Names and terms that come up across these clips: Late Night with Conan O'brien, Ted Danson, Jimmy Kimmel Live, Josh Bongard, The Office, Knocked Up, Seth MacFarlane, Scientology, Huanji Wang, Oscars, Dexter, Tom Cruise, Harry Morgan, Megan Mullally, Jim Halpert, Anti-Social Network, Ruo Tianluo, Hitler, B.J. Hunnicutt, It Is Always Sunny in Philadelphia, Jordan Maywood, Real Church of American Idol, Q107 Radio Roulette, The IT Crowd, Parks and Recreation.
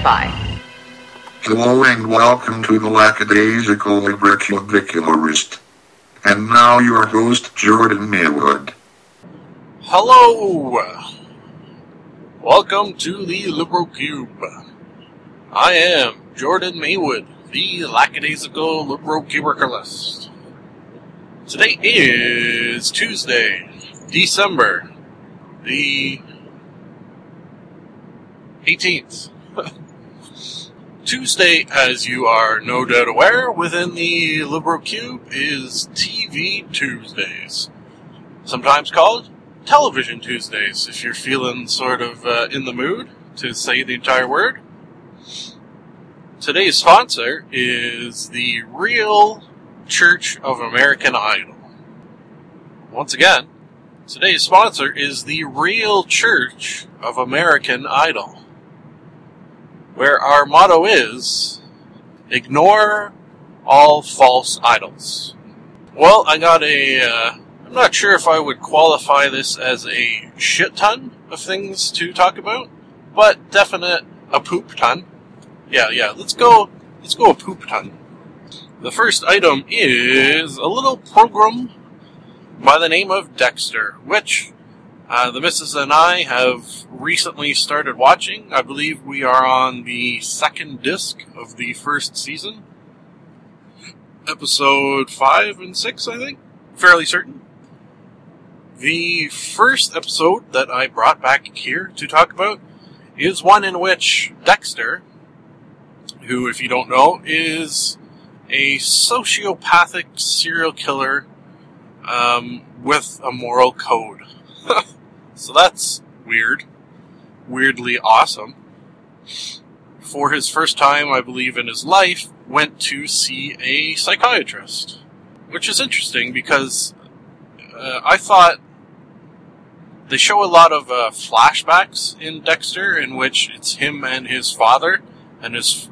stand by. Hello and welcome to the Lackadaisical LibroCubicularist. And now your host, Jordan Maywood. Hello! Welcome to the LibroCube. I am Jordan Maywood, the Lackadaisical LibroCubicularist. Today is Tuesday, December the 18th. Tuesday, as you are no doubt aware, within the LibroCube is TV Tuesdays. Sometimes called Television Tuesdays, if you're feeling sort of in the mood to say the entire word. Today's sponsor is the Real Church of American Idol. Once again, today's sponsor is the Real Church of American Idol, where our motto is, ignore all false idols. Well, I got I'm not sure if I would qualify this as a shit ton of things to talk about, but definite a poop ton. Yeah, let's go a poop ton. The first item is a little program by the name of Dexter, which the missus and I have recently started watching. I believe we are on the second disc of the first season. Episode 5 and 6, I think. Fairly certain. The first episode that I brought back here to talk about is one in which Dexter, who, if you don't know, is a sociopathic serial killer with a moral code. So that's weird. Weirdly awesome. For his first time, I believe, in his life, went to see a psychiatrist. Which is interesting because I thought they show a lot of flashbacks in Dexter in which it's him and his father, and his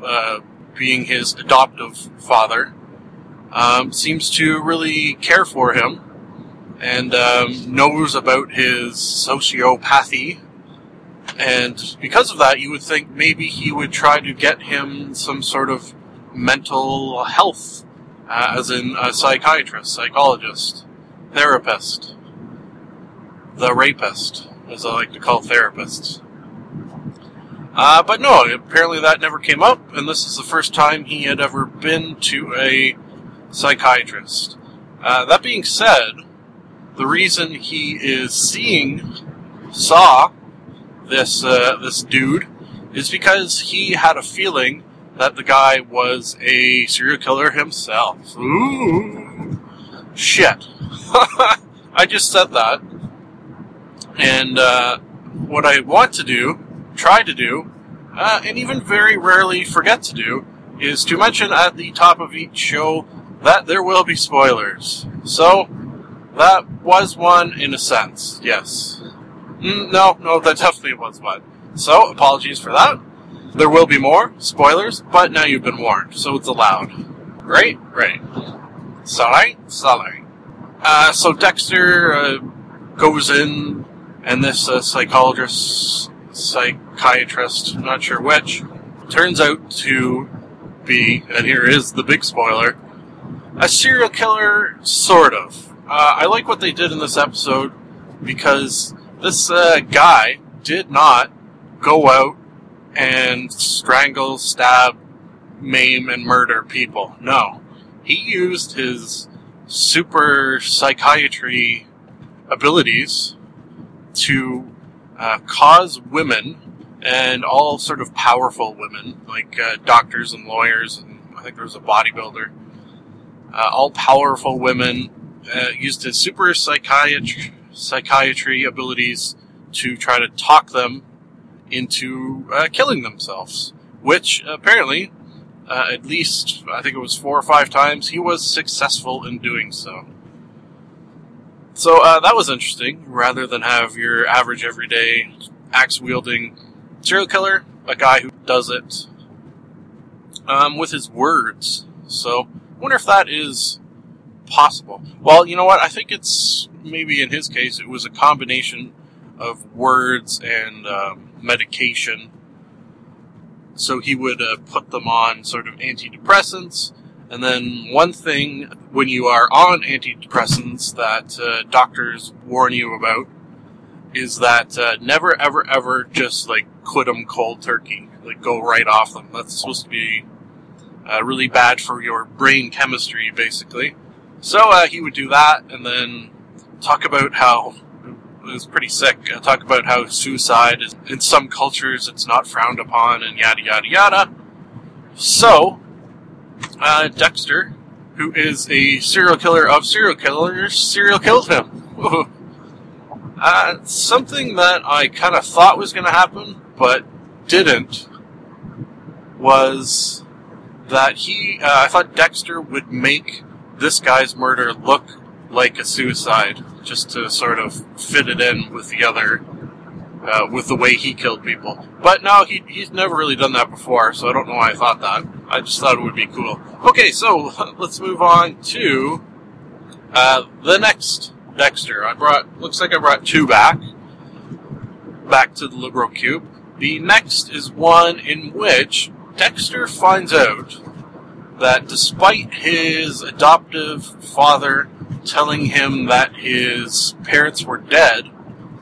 being his adoptive father, seems to really care for him. And knows about his sociopathy, and because of that, you would think maybe he would try to get him some sort of mental health, as in a psychiatrist, psychologist, therapist, the rapist, as I like to call therapists. But no, apparently that never came up, and this is the first time he had ever been to a psychiatrist. That being said, the reason he is saw this dude is because he had a feeling that the guy was a serial killer himself. Ooh, shit. I just said that. And what I want to do, try to do, and even very rarely forget to do, is to mention at the top of each show that there will be spoilers. So, that was one, in a sense, yes. No, that definitely was one. So, apologies for that. There will be more spoilers, but now you've been warned, so it's allowed. Right. Sorry. So Dexter goes in, and this psychiatrist, not sure which, turns out to be, and here is the big spoiler, a serial killer, sort of. I like what they did in this episode because this guy did not go out and strangle, stab, maim, and murder people. No. He used his super psychiatry abilities to cause women, and all sort of powerful women, like doctors and lawyers, and I think there was a bodybuilder, all powerful women, used his super psychiatry abilities to try to talk them into killing themselves, which apparently, at least, I think it was 4 or 5 times, he was successful in doing so. So that was interesting, rather than have your average everyday axe-wielding serial killer, a guy who does it with his words. So I wonder if that is possible. Well, you know what? I think it's maybe in his case it was a combination of words and medication. So he would put them on sort of antidepressants. And then one thing when you are on antidepressants that doctors warn you about is that never, ever, ever just like quit them cold turkey. Like go right off them. That's supposed to be really bad for your brain chemistry, basically. So he would do that and then talk about how it was pretty sick. Talk about how suicide is, in some cultures, it's not frowned upon and yada, yada, yada. So, Dexter, who is a serial killer of serial killers, serial killed him. Something that I kind of thought was going to happen, but didn't, was that I thought Dexter would make this guy's murder look like a suicide, just to sort of fit it in with the other, with the way he killed people. But no, he's never really done that before, so I don't know why I thought that. I just thought it would be cool. Okay, so let's move on to the next Dexter. Looks like I brought two back to the LibroCube. The next is one in which Dexter finds out that despite his adoptive father telling him that his parents were dead,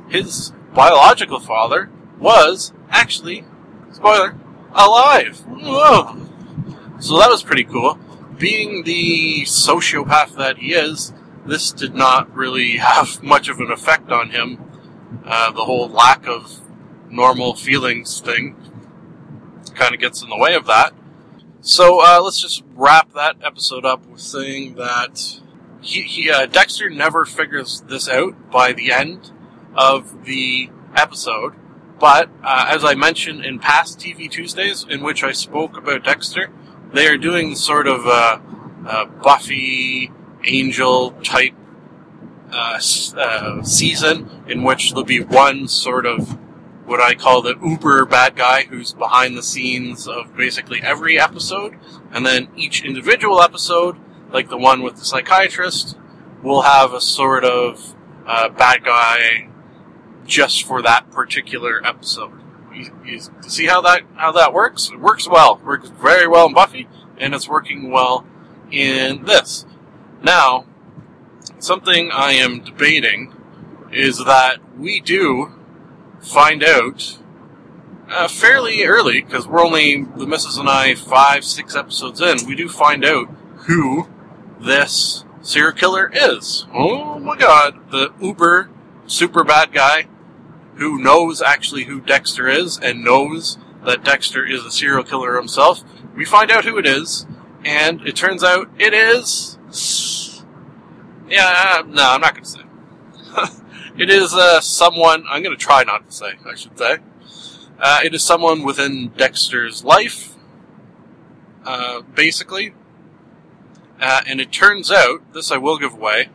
his biological father was actually, spoiler, alive. Whoa. So that was pretty cool. Being the sociopath that he is, this did not really have much of an effect on him. The whole lack of normal feelings thing kind of gets in the way of that. So let's just wrap that episode up with saying that Dexter never figures this out by the end of the episode, but as I mentioned in past TV Tuesdays, in which I spoke about Dexter, they are doing sort of a Buffy, Angel type season, in which there'll be one sort of what I call the uber bad guy who's behind the scenes of basically every episode, and then each individual episode, like the one with the psychiatrist, will have a sort of bad guy just for that particular episode. You see how that works? It works well. It works very well in Buffy, and it's working well in this. Now, something I am debating is that we do find out fairly early, because we're only, the missus and I, 5-6 episodes in, we do find out who this serial killer is. Oh my god, the uber super bad guy who knows actually who Dexter is and knows that Dexter is a serial killer himself. We find out who it is, and it turns out it is... I'm not going to say. It is someone... I'm going to try not to say, I should say. It is someone within Dexter's life, basically. And it turns out, this I will give away,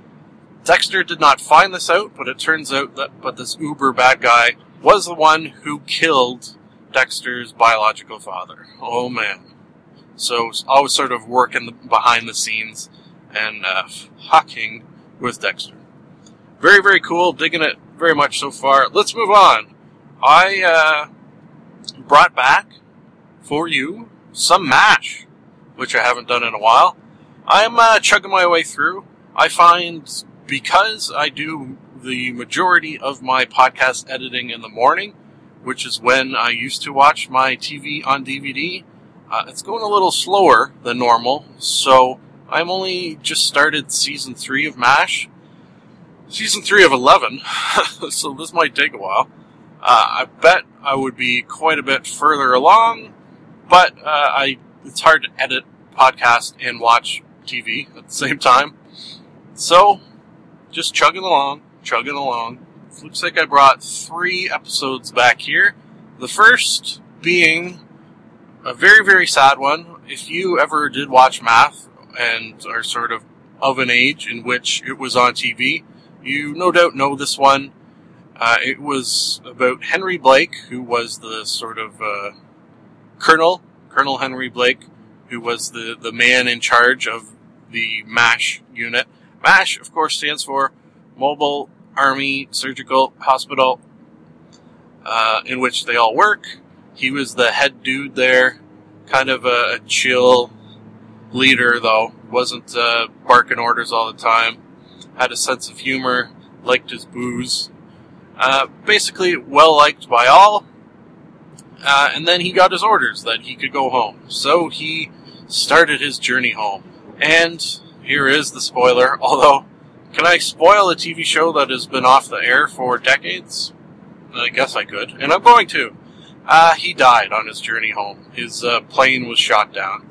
Dexter did not find this out, but it turns out that this uber bad guy was the one who killed Dexter's biological father. Oh man. So always sort of working behind the scenes and hacking with Dexter. Very, very cool. Digging it very much so far. Let's move on. I brought back for you some MASH, which I haven't done in a while. I'm chugging my way through. I find, because I do the majority of my podcast editing in the morning, which is when I used to watch my TV on DVD, it's going a little slower than normal, so I'm only just started Season 3 of MASH. Season 3 of 11, so this might take a while. I bet I would be quite a bit further along, but it's hard to edit podcast and watch TV at the same time. So, just chugging along. Looks like I brought 3 episodes back here. The first being a very, very sad one. If you ever did watch MASH and are sort of an age in which it was on TV, you no doubt know this one. It was about Henry Blake, who was the sort of Colonel Henry Blake, who was the man in charge of the MASH unit. MASH, of course, stands for Mobile Army Surgical Hospital, in which they all work. He was the head dude there, kind of a chill leader, though. Wasn't barking orders all the time. Had a sense of humor, liked his booze. Basically, well-liked by all. And then he got his orders that he could go home. So he started his journey home. And here is the spoiler, although, can I spoil a TV show that has been off the air for decades? I guess I could, and I'm going to. He died on his journey home. His plane was shot down.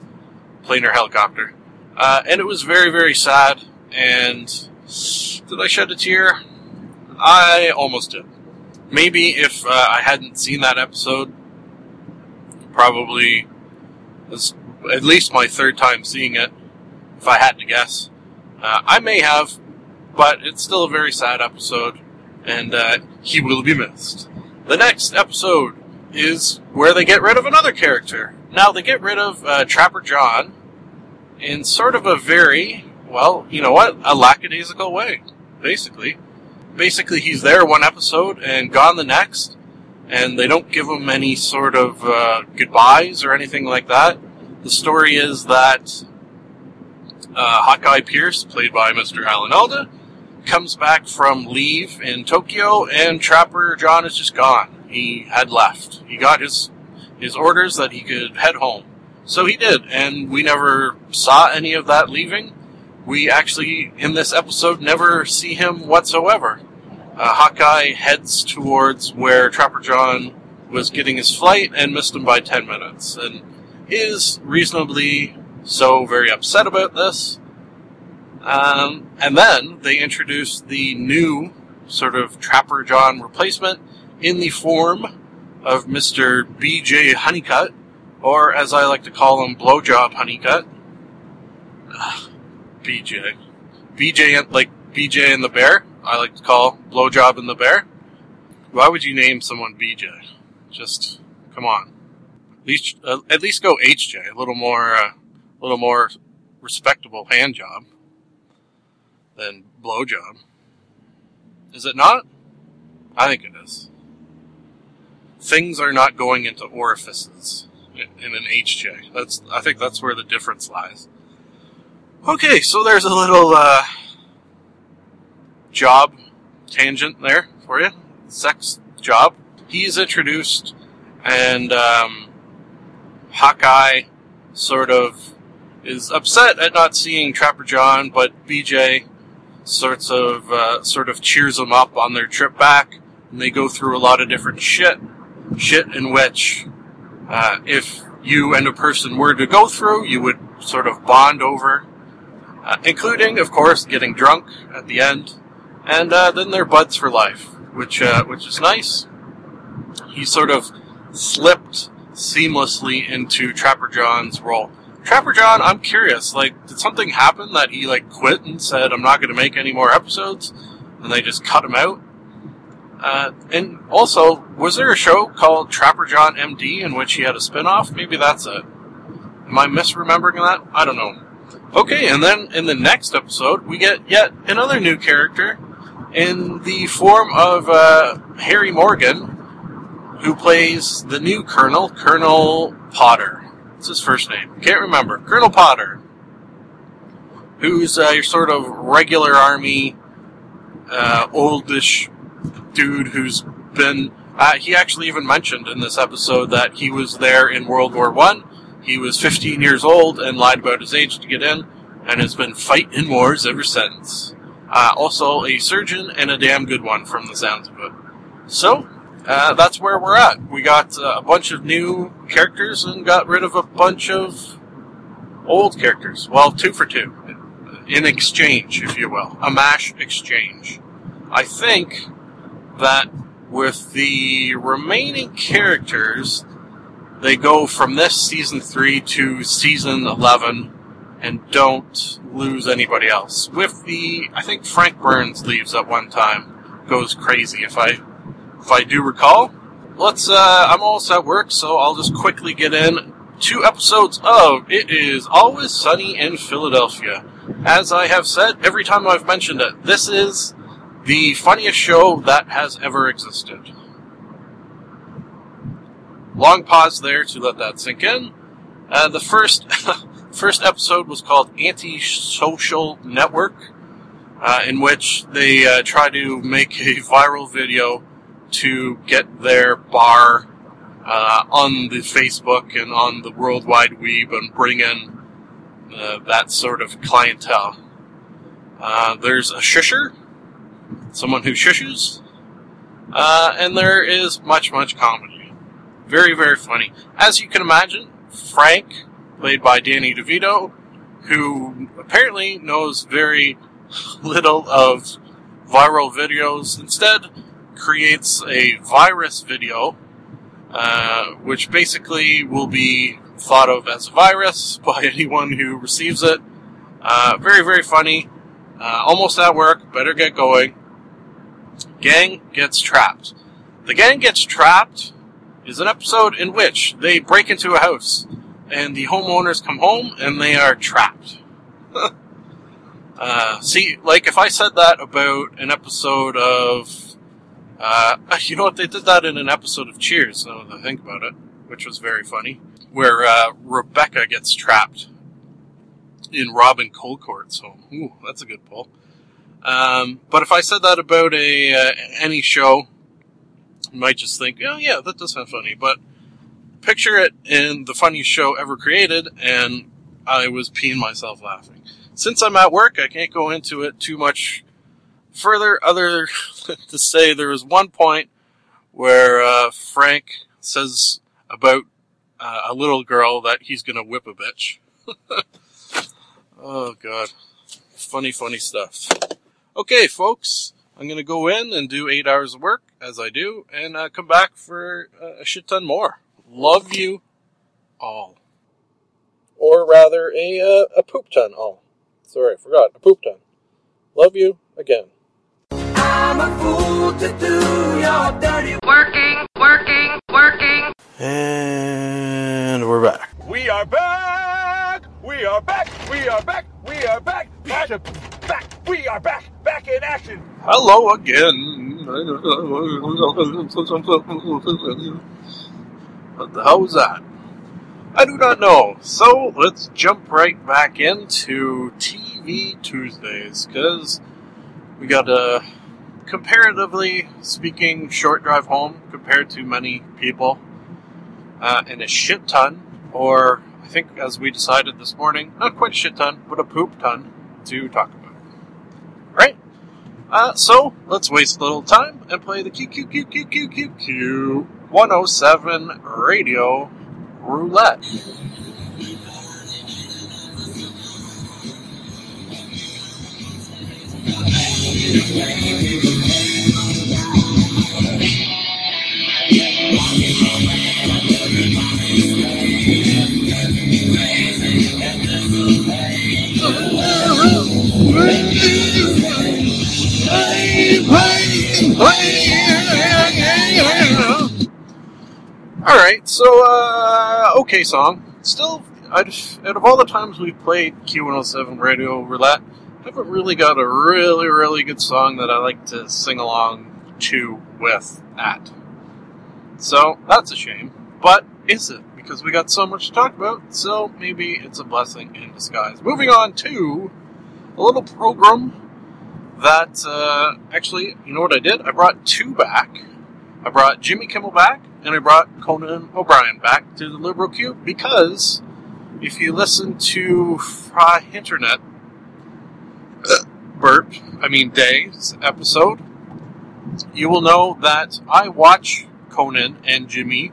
Plane or helicopter. And it was very, very sad, and did I shed a tear? I almost did. Maybe if I hadn't seen that episode, probably at least my third time seeing it, if I had to guess. I may have, but it's still a very sad episode, and he will be missed. The next episode is where they get rid of another character. Now, they get rid of Trapper John in sort of a very, well, you know what, a lackadaisical way, basically. Basically, he's there one episode and gone the next, and they don't give him any sort of goodbyes or anything like that. The story is that Hawkeye Pierce, played by Mr. Alan Alda, comes back from leave in Tokyo, and Trapper John is just gone. He had left. He got his orders that he could head home. So he did, and we never saw any of that leaving. We actually, in this episode, never see him whatsoever. Hawkeye heads towards where Trapper John was getting his flight and missed him by 10 minutes, and is reasonably so very upset about this. And then they introduce the new sort of Trapper John replacement in the form of Mr. B.J. Hunnicutt, or as I like to call him, Blowjob Hunnicutt. BJ. BJ, like BJ and the Bear, I like to call Blowjob and the Bear. Why would you name someone BJ? Just, come on. At least go HJ, a little more respectable hand job than blowjob. Is it not? I think it is. Things are not going into orifices in an HJ. I think that's where the difference lies. Okay, so there's a little job tangent there for you. Sex job. He's introduced, and Hawkeye sort of is upset at not seeing Trapper John, but BJ sort of cheers him up on their trip back, and they go through a lot of different shit in which if you and a person were to go through, you would sort of bond over. Including, of course, getting drunk at the end, and then they're buds for life, which is nice. He sort of slipped seamlessly into Trapper John's role. Trapper John, I'm curious, like, did something happen that he, like, quit and said, I'm not going to make any more episodes, and they just cut him out? And also, was there a show called Trapper John MD in which he had a spin-off? Maybe that's it. Am I misremembering that? I don't know. Okay, and then in the next episode, we get yet another new character in the form of Harry Morgan, who plays the new Colonel, Colonel Potter. What's his first name? Can't remember. Colonel Potter, who's your sort of regular army, oldish dude who's been... he actually even mentioned in this episode that he was there in World War I. He was 15 years old and lied about his age to get in, and has been fighting wars ever since. Also a surgeon, and a damn good one from the sounds of it. So, that's where we're at. We got a bunch of new characters and got rid of a bunch of old characters. Well, 2 for 2. In exchange, if you will. A MASH exchange. I think that with the remaining characters... They go from this Season 3 to Season 11 and don't lose anybody else. With the... I think Frank Burns leaves at one time. Goes crazy, if I do recall. Let's... I'm almost at work, so I'll just quickly get in 2 episodes of It Is Always Sunny in Philadelphia. As I have said every time I've mentioned it, this is the funniest show that has ever existed. Long pause there to let that sink in. The first episode was called Anti-Social Network, in which they try to make a viral video to get their bar on the Facebook and on the World Wide Web and bring in that sort of clientele. There's a shusher, someone who shushes, and there is much, much comedy. Very, very funny. As you can imagine, Frank, played by Danny DeVito, who apparently knows very little of viral videos, instead creates a virus video, which basically will be thought of as a virus by anyone who receives it. Very, very funny. Almost at work. Better get going. Gang gets trapped. The Gang Gets Trapped is an episode in which they break into a house and the homeowners come home and they are trapped. See, like if I said that about an episode of, you know what, they did that in an episode of Cheers, now that I think about it, which was very funny, where Rebecca gets trapped in Robin Colcourt's home. Ooh, that's a good pull. But if I said that about any show, you might just think, oh yeah, that does sound funny, but picture it in the funniest show ever created, and I was peeing myself laughing. Since I'm at work, I can't go into it too much further, other than to say there was one point where Frank says about a little girl that he's going to whip a bitch. Oh, God. Funny, funny stuff. Okay, folks, I'm going to go in and do 8 hours of work, as I do, and come back for a shit ton more. Love you all. Or rather, a poop ton all. Sorry, I forgot. A poop ton. Love you again. I'm a fool to do your dirty working. And we're back. We are back in action. Hello again. What the hell was that? I do not know. So let's jump right back into TV Tuesdays, because we got a comparatively speaking short drive home compared to many people, and a shit ton, or I think as we decided this morning, not quite a shit ton, but a poop ton to talk about. Right? So let's waste a little time and play the Q107 Radio Roulette. All right, so, okay song. Still, out of all the times we've played Q107 Radio Roulette, I haven't really got a really, really good song that I like to sing along to with that. So, that's a shame. But, is it? Because we got so much to talk about, so maybe it's a blessing in disguise. Moving on to a little program that, actually, you know what I did? I brought two back. I brought Jimmy Kimmel back. And I brought Conan O'Brien back to the LibroCube because if you listen to Internet Day's episode, you will know that I watch Conan and Jimmy,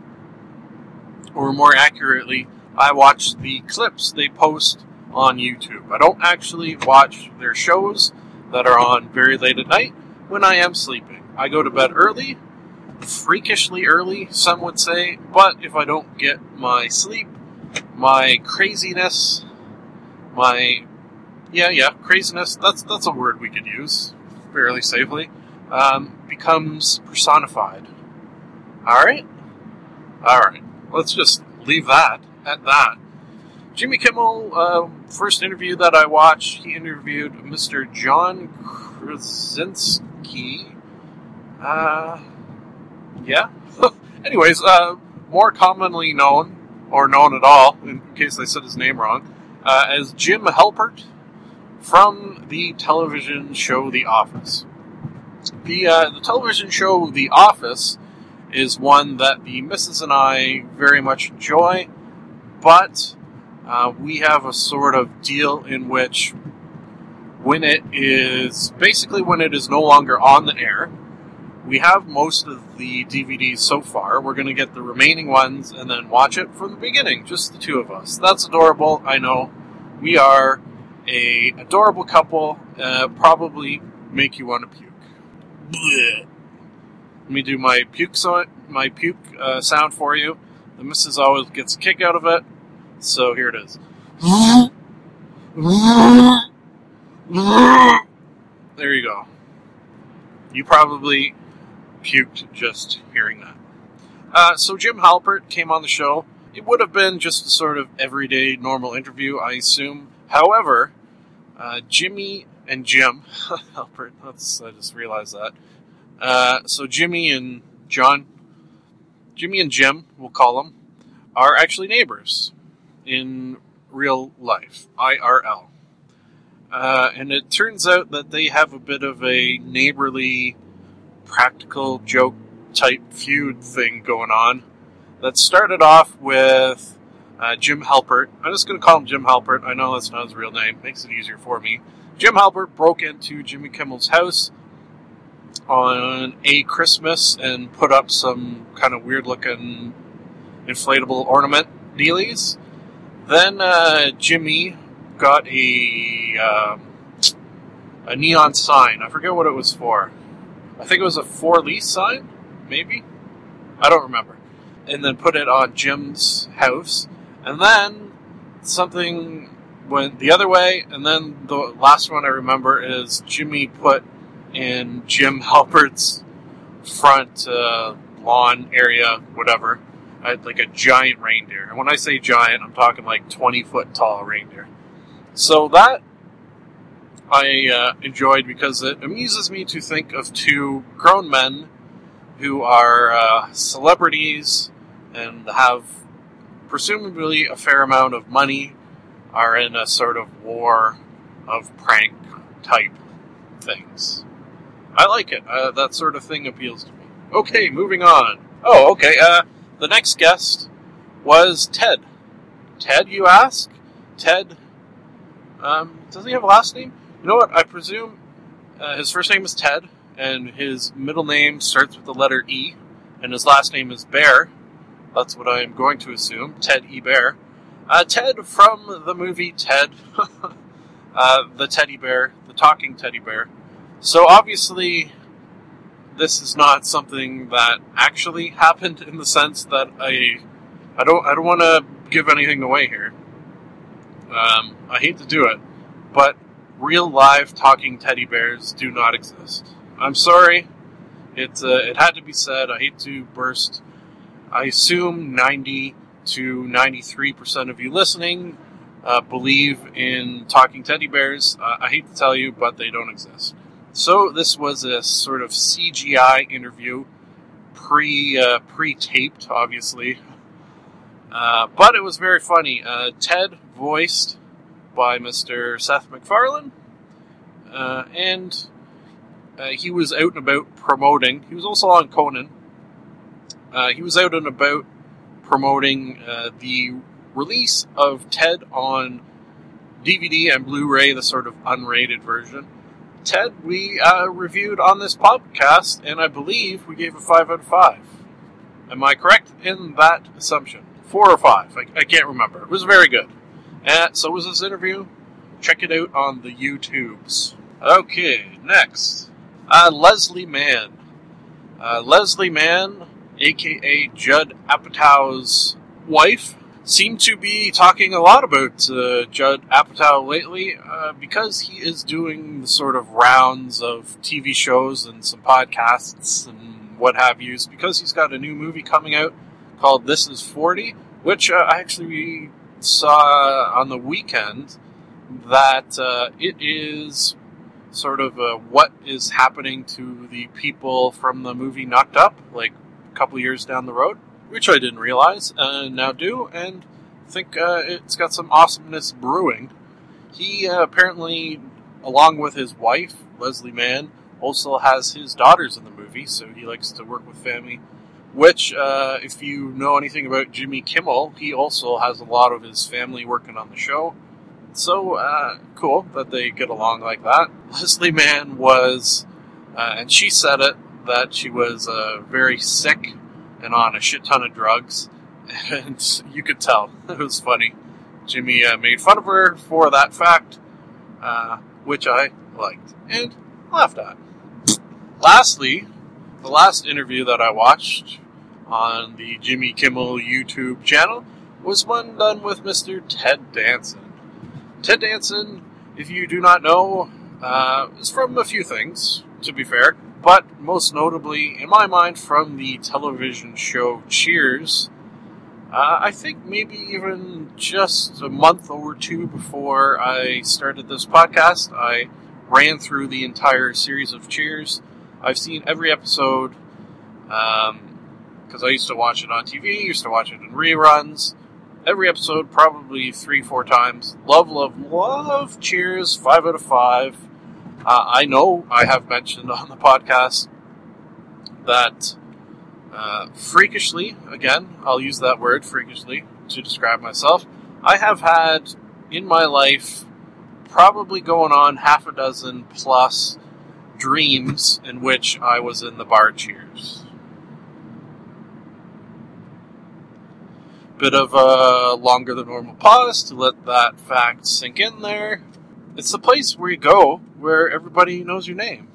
or more accurately, I watch the clips they post on YouTube. I don't actually watch their shows that are on very late at night when I am sleeping. I go to bed early. Freakishly early, some would say, but if I don't get my sleep, my craziness, my craziness, that's a word we could use fairly safely, becomes personified. Alright, let's just leave that at that. Jimmy Kimmel, first interview that I watched, he interviewed Mr. John Krasinski, Anyways, more commonly known, or known at all, in case I said his name wrong, as Jim Halpert from the television show The Office. The television show The Office is one that the missus and I very much enjoy, but we have a sort of deal in which when it is no longer on the air, we have most of the DVDs so far. We're going to get the remaining ones and then watch it from the beginning, just the two of us. That's adorable, I know. We are a adorable couple, probably make you want to puke. Blech. Let me do my puke sound for you. The missus always gets a kick out of it, so here it is. There you go. You probably puked just hearing that. So Jim Halpert came on the show. It would have been just a sort of everyday normal interview, I assume. However, Jimmy and Jim Halpert, I just realized that. So Jimmy and Jim, we'll call them, are actually neighbors in real life, IRL. And it turns out that they have a bit of a neighborly, practical joke type feud thing going on that started off with Jim Halpert. I'm just going to call him Jim Halpert. I know that's not his real name. Makes it easier for me. Jim Halpert broke into Jimmy Kimmel's house on a Christmas and put up some kind of weird-looking inflatable ornament dealies. Then Jimmy got a neon sign. I forget what it was for. I think it was a for-lease sign, maybe? I don't remember. And then put it on Jim's house. And then something went the other way, and then the last one I remember is Jimmy put in Jim Halpert's front lawn area, whatever, like a giant reindeer. And when I say giant, I'm talking like 20-foot-tall reindeer. So that I enjoyed because it amuses me to think of two grown men who are celebrities and have presumably a fair amount of money are in a sort of war of prank type things. I like it. That sort of thing appeals to me. Okay, moving on. Oh, okay. The next guest was Ted. Ted, you ask? Ted, does he have a last name? You know what? I presume his first name is Ted, and his middle name starts with the letter E, and his last name is Bear. That's what I am going to assume. Ted E. Bear. Ted from the movie Ted. The teddy bear. The talking teddy bear. So obviously, this is not something that actually happened in the sense that I don't want to give anything away here. I hate to do it, but real live talking teddy bears do not exist. I'm sorry, it had to be said. I hate to burst. I assume 90 to 93% of you listening believe in talking teddy bears. I hate to tell you, but they don't exist. So this was a sort of CGI interview, pre-taped, obviously. But it was very funny. Ted, voiced by Mr. Seth MacFarlane, and he was out and about promoting. He was also on Conan. He was out and about promoting the release of Ted on DVD and Blu-ray, the sort of unrated version. Ted, we reviewed on this podcast, and I believe we gave a 5 out of 5. Am I correct in that assumption? 4 or 5. I can't remember. It was very good. So was this interview. Check it out on the YouTubes. Okay, next. Leslie Mann. Leslie Mann, a.k.a. Judd Apatow's wife, seemed to be talking a lot about Judd Apatow lately because he is doing the sort of rounds of TV shows and some podcasts and what have yous because he's got a new movie coming out called This Is 40, which I actually saw on the weekend that it is sort of what is happening to the people from the movie Knocked Up, like a couple years down the road. which I didn't realize, now do, and think it's got some awesomeness brewing. He apparently, along with his wife, Leslie Mann, also has his daughters in the movie, so he likes to work with family, which, if you know anything about Jimmy Kimmel, he also has a lot of his family working on the show. So, cool that they get along like that. Leslie Mann was, and she said it, that she was very sick and on a shit ton of drugs, and you could tell. It was funny. Jimmy made fun of her for that fact, which I liked and laughed at. Lastly, the last interview that I watched on the Jimmy Kimmel YouTube channel was one done with Mr. Ted Danson. Ted Danson, if you do not know, is from a few things, to be fair, but most notably, in my mind, from the television show Cheers. I think maybe even just a month or two before I started this podcast, I ran through the entire series of Cheers. I've seen every episode, because I used to watch it on TV, used to watch it in reruns. Every episode, probably 3-4 times. Love, love, love. Cheers, 5 out of 5. I know I have mentioned on the podcast that freakishly, again, I'll use that word, freakishly, to describe myself. I have had, in my life, probably going on 6 plus dreams in which I was in the bar Cheers. Bit of a longer than normal pause to let that fact sink in there. It's the place where you go where everybody knows your name.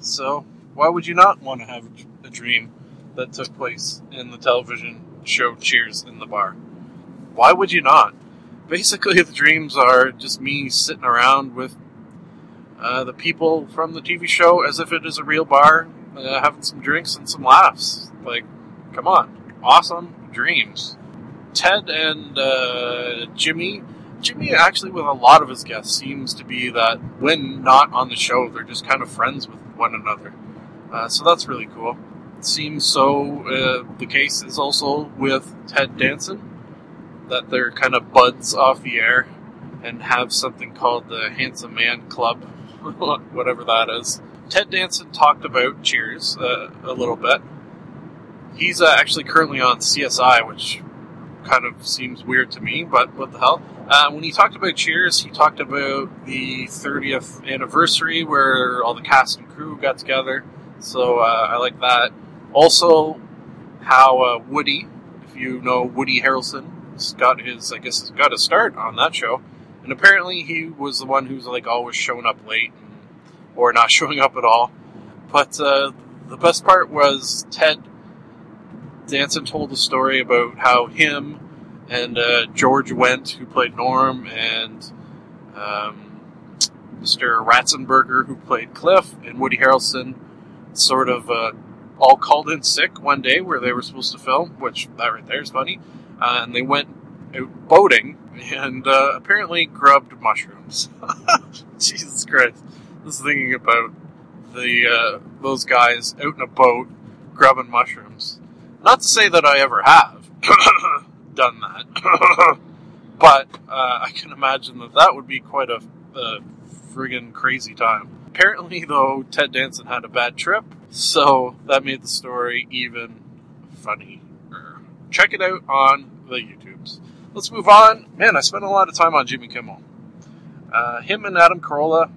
So why would you not want to have a dream that took place in the television show Cheers in the bar? Why would you not? Basically, the dreams are just me sitting around with the people from the TV show as if it is a real bar, having some drinks and some laughs. Like, come on. Awesome dreams. Ted and Jimmy actually with a lot of his guests seems to be that when not on the show, they're just kind of friends with one another. So that's really cool. It seems so the case is also with Ted Danson, that they're kind of buds off the air and have something called the Handsome Man Club, whatever that is. Ted Danson talked about Cheers a little bit. He's actually currently on CSI, which kind of seems weird to me, but what the hell. When he talked about Cheers, he talked about the 30th anniversary where all the cast and crew got together, so I like that. Also, how Woody, if you know Woody Harrelson, he's got a start on that show, and apparently he was the one who's like always showing up late, or not showing up at all, but the best part was Ted Danson told a story about how him and George Wendt, who played Norm, and Mr. Ratzenberger, who played Cliff, and Woody Harrelson sort of all called in sick one day where they were supposed to film, which that right there is funny, and they went out boating and apparently grubbed mushrooms. Jesus Christ. I was thinking about those guys out in a boat grubbing mushrooms. Not to say that I ever have done that, but I can imagine that would be quite a friggin' crazy time. Apparently, though, Ted Danson had a bad trip, so that made the story even funnier. Check it out on the YouTubes. Let's move on. Man, I spent a lot of time on Jimmy Kimmel. Him and Adam Carolla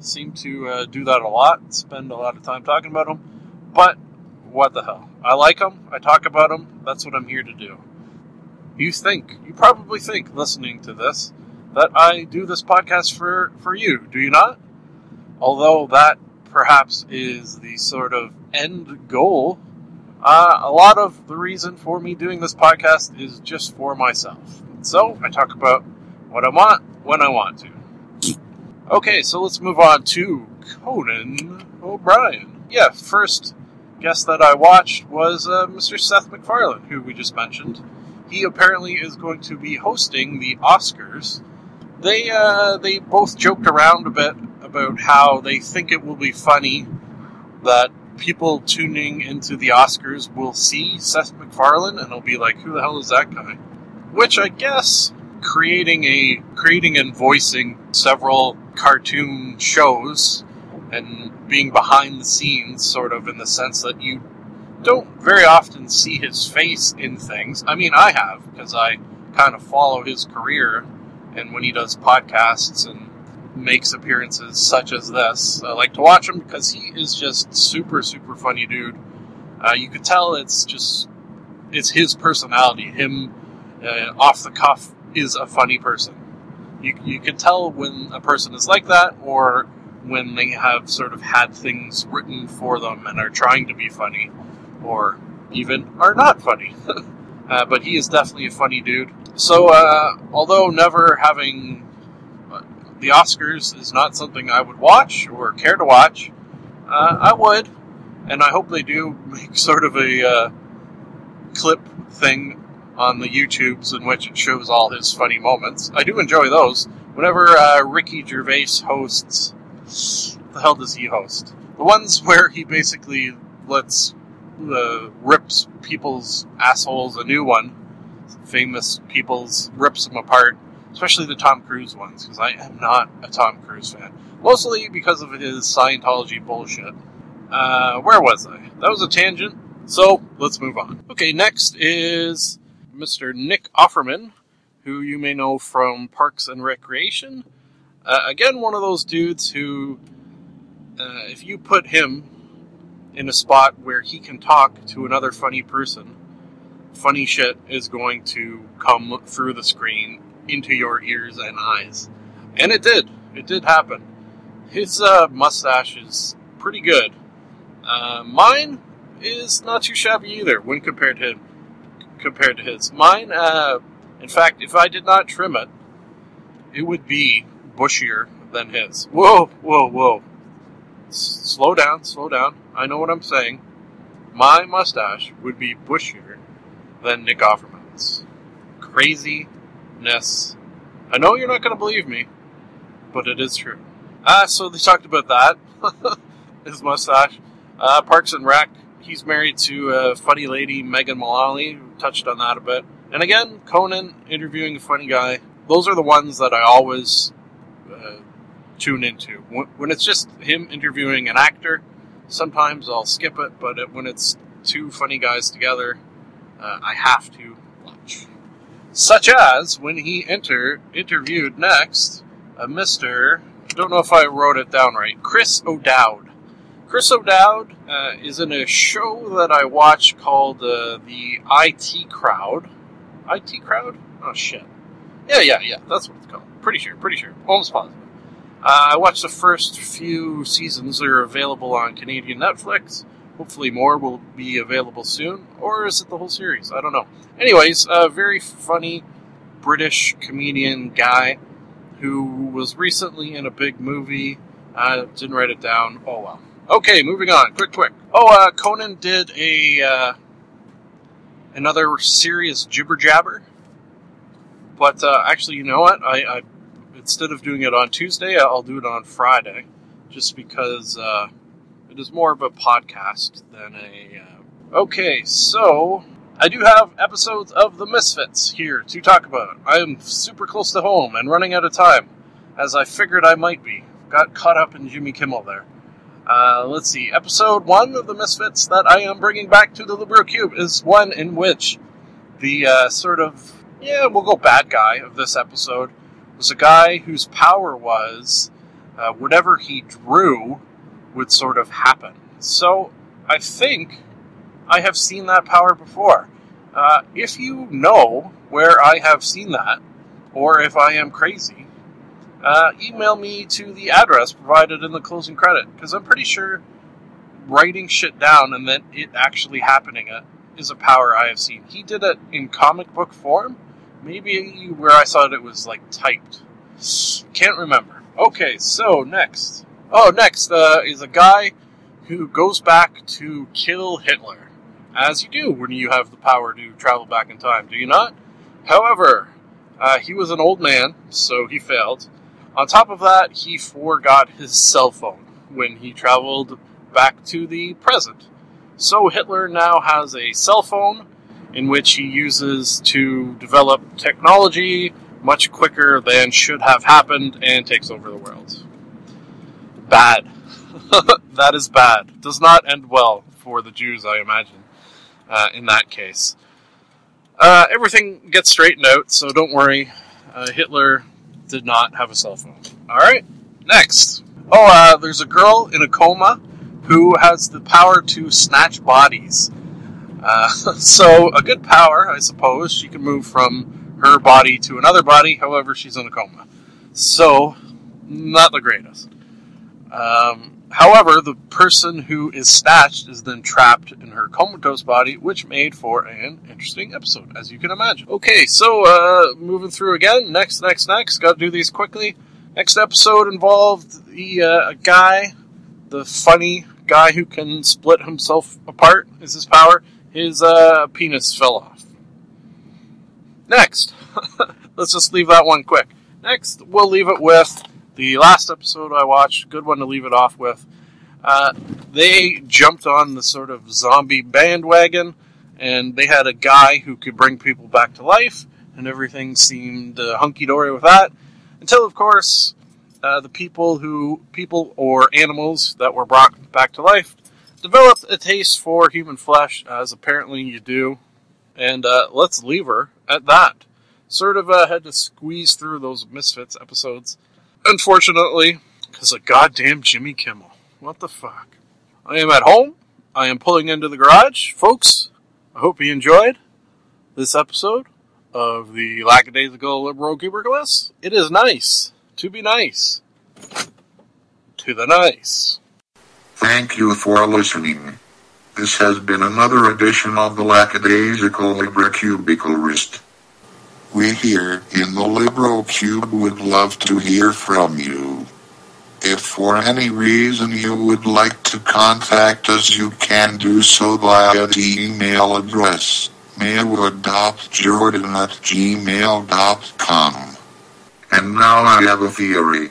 seem to do that a lot, spend a lot of time talking about him, but what the hell. I like them. I talk about them. That's what I'm here to do. You probably think, listening to this, that I do this podcast for you, do you not? Although that perhaps is the sort of end goal, a lot of the reason for me doing this podcast is just for myself. So I talk about what I want, when I want to. Okay, so let's move on to Conan O'Brien. Yeah, first guest that I watched was Mr. Seth MacFarlane, who we just mentioned. He apparently is going to be hosting the Oscars. They both joked around a bit about how they think it will be funny that people tuning into the Oscars will see Seth MacFarlane and they'll be like, who the hell is that guy? Which I guess creating and voicing several cartoon shows and being behind the scenes, sort of, in the sense that you don't very often see his face in things. I mean, I have, because I kind of follow his career, and when he does podcasts and makes appearances such as this, I like to watch him because he is just super, super funny dude. You could tell it's his personality. Him, off the cuff, is a funny person. You can tell when a person is like that, or when they have sort of had things written for them and are trying to be funny, or even are not funny. But he is definitely a funny dude. So, although never having the Oscars is not something I would watch or care to watch, I would, and I hope they do make sort of a clip thing on the YouTubes in which it shows all his funny moments. I do enjoy those. Whenever Ricky Gervais hosts... the hell does he host? The ones where he basically rips people's assholes a new one. Famous people's, rips them apart. Especially the Tom Cruise ones, because I am not a Tom Cruise fan. Mostly because of his Scientology bullshit. Where was I? That was a tangent, so let's move on. Okay, next is Mr. Nick Offerman, who you may know from Parks and Recreation. Again, one of those dudes who, if you put him in a spot where he can talk to another funny person, funny shit is going to come through the screen into your ears and eyes. And it did. It did happen. His mustache is pretty good. Mine is not too shabby either when compared to his. Mine, in fact, if I did not trim it, it would be bushier than his. Whoa. Slow down. I know what I'm saying. My mustache would be bushier than Nick Offerman's. Craziness. I know you're not going to believe me, but it is true. So they talked about that. His mustache. Parks and Rec. He's married to a funny lady, Megan Mullally. Touched on that a bit. And again, Conan interviewing a funny guy. Those are the ones that I always tune into. When it's just him interviewing an actor, sometimes I'll skip it, but when it's two funny guys together, I have to watch. Such as when he interviewed next a Mr. I don't know if I wrote it down right. Chris O'Dowd. Chris O'Dowd is in a show that I watch called The IT Crowd. IT Crowd? Oh, shit. Yeah. That's what it's called. Pretty sure. Almost positive. I watched the first few seasons that are available on Canadian Netflix. Hopefully more will be available soon. Or is it the whole series? I don't know. Anyways, a very funny British comedian guy who was recently in a big movie. Didn't write it down. Oh, well. Okay, moving on. Quick. Oh, Conan did another serious jibber-jabber. But actually, you know what? I instead of doing it on Tuesday, I'll do it on Friday, just because it is more of a podcast than a... Okay, so I do have episodes of The Misfits here to talk about. I am super close to home and running out of time, as I figured I might be. Got caught up in Jimmy Kimmel there. Let's see. Episode 1 of The Misfits that I am bringing back to the LibroCube is one in which the sort of... yeah, we'll go bad guy of this episode was a guy whose power was whatever he drew would sort of happen. So I think I have seen that power before. If you know where I have seen that, or if I am crazy, email me to the address provided in the closing credit, because I'm pretty sure writing shit down and then it actually happening is a power I have seen. He did it in comic book form. Maybe where I saw it was, like, typed. Can't remember. Okay, so next. Next is a guy who goes back to kill Hitler. As you do when you have the power to travel back in time, do you not? However, he was an old man, so he failed. On top of that, he forgot his cell phone when he traveled back to the present. So Hitler now has a cell phone in which he uses to develop technology much quicker than should have happened and takes over the world. Bad. That is bad. Does not end well for the Jews, I imagine, in that case. Everything gets straightened out, so don't worry. Hitler did not have a cell phone. Alright, next. There's a girl in a coma who has the power to snatch bodies. So, a good power, I suppose. She can move from her body to another body, however, she's in a coma. So, not the greatest. However, the person who is snatched is then trapped in her comatose body, which made for an interesting episode, as you can imagine. Okay, so, moving through again. Next. Gotta do these quickly. Next episode involved the funny guy who can split himself apart is his power. His penis fell off. Next. Let's just leave that one quick. Next, we'll leave it with the last episode I watched. Good one to leave it off with. They jumped on the sort of zombie bandwagon, and they had a guy who could bring people back to life, and everything seemed hunky-dory with that. Until, of course, the people or animals that were brought back to life developed a taste for human flesh, as apparently you do, and let's leave her at that. Sort of had to squeeze through those Misfits episodes, unfortunately, because of goddamn Jimmy Kimmel. What the fuck? I am at home. I am pulling into the garage. Folks, I hope you enjoyed this episode of the Lackadaisical LibroCubicularist. It is nice to be nice to the nice. Thank you for listening. This has been another edition of the Lackadaisical LibroCubicularist. We here in the LibroCube would love to hear from you. If for any reason you would like to contact us, you can do so via the email address maywood.jordan@gmail.com. And now I have a theory.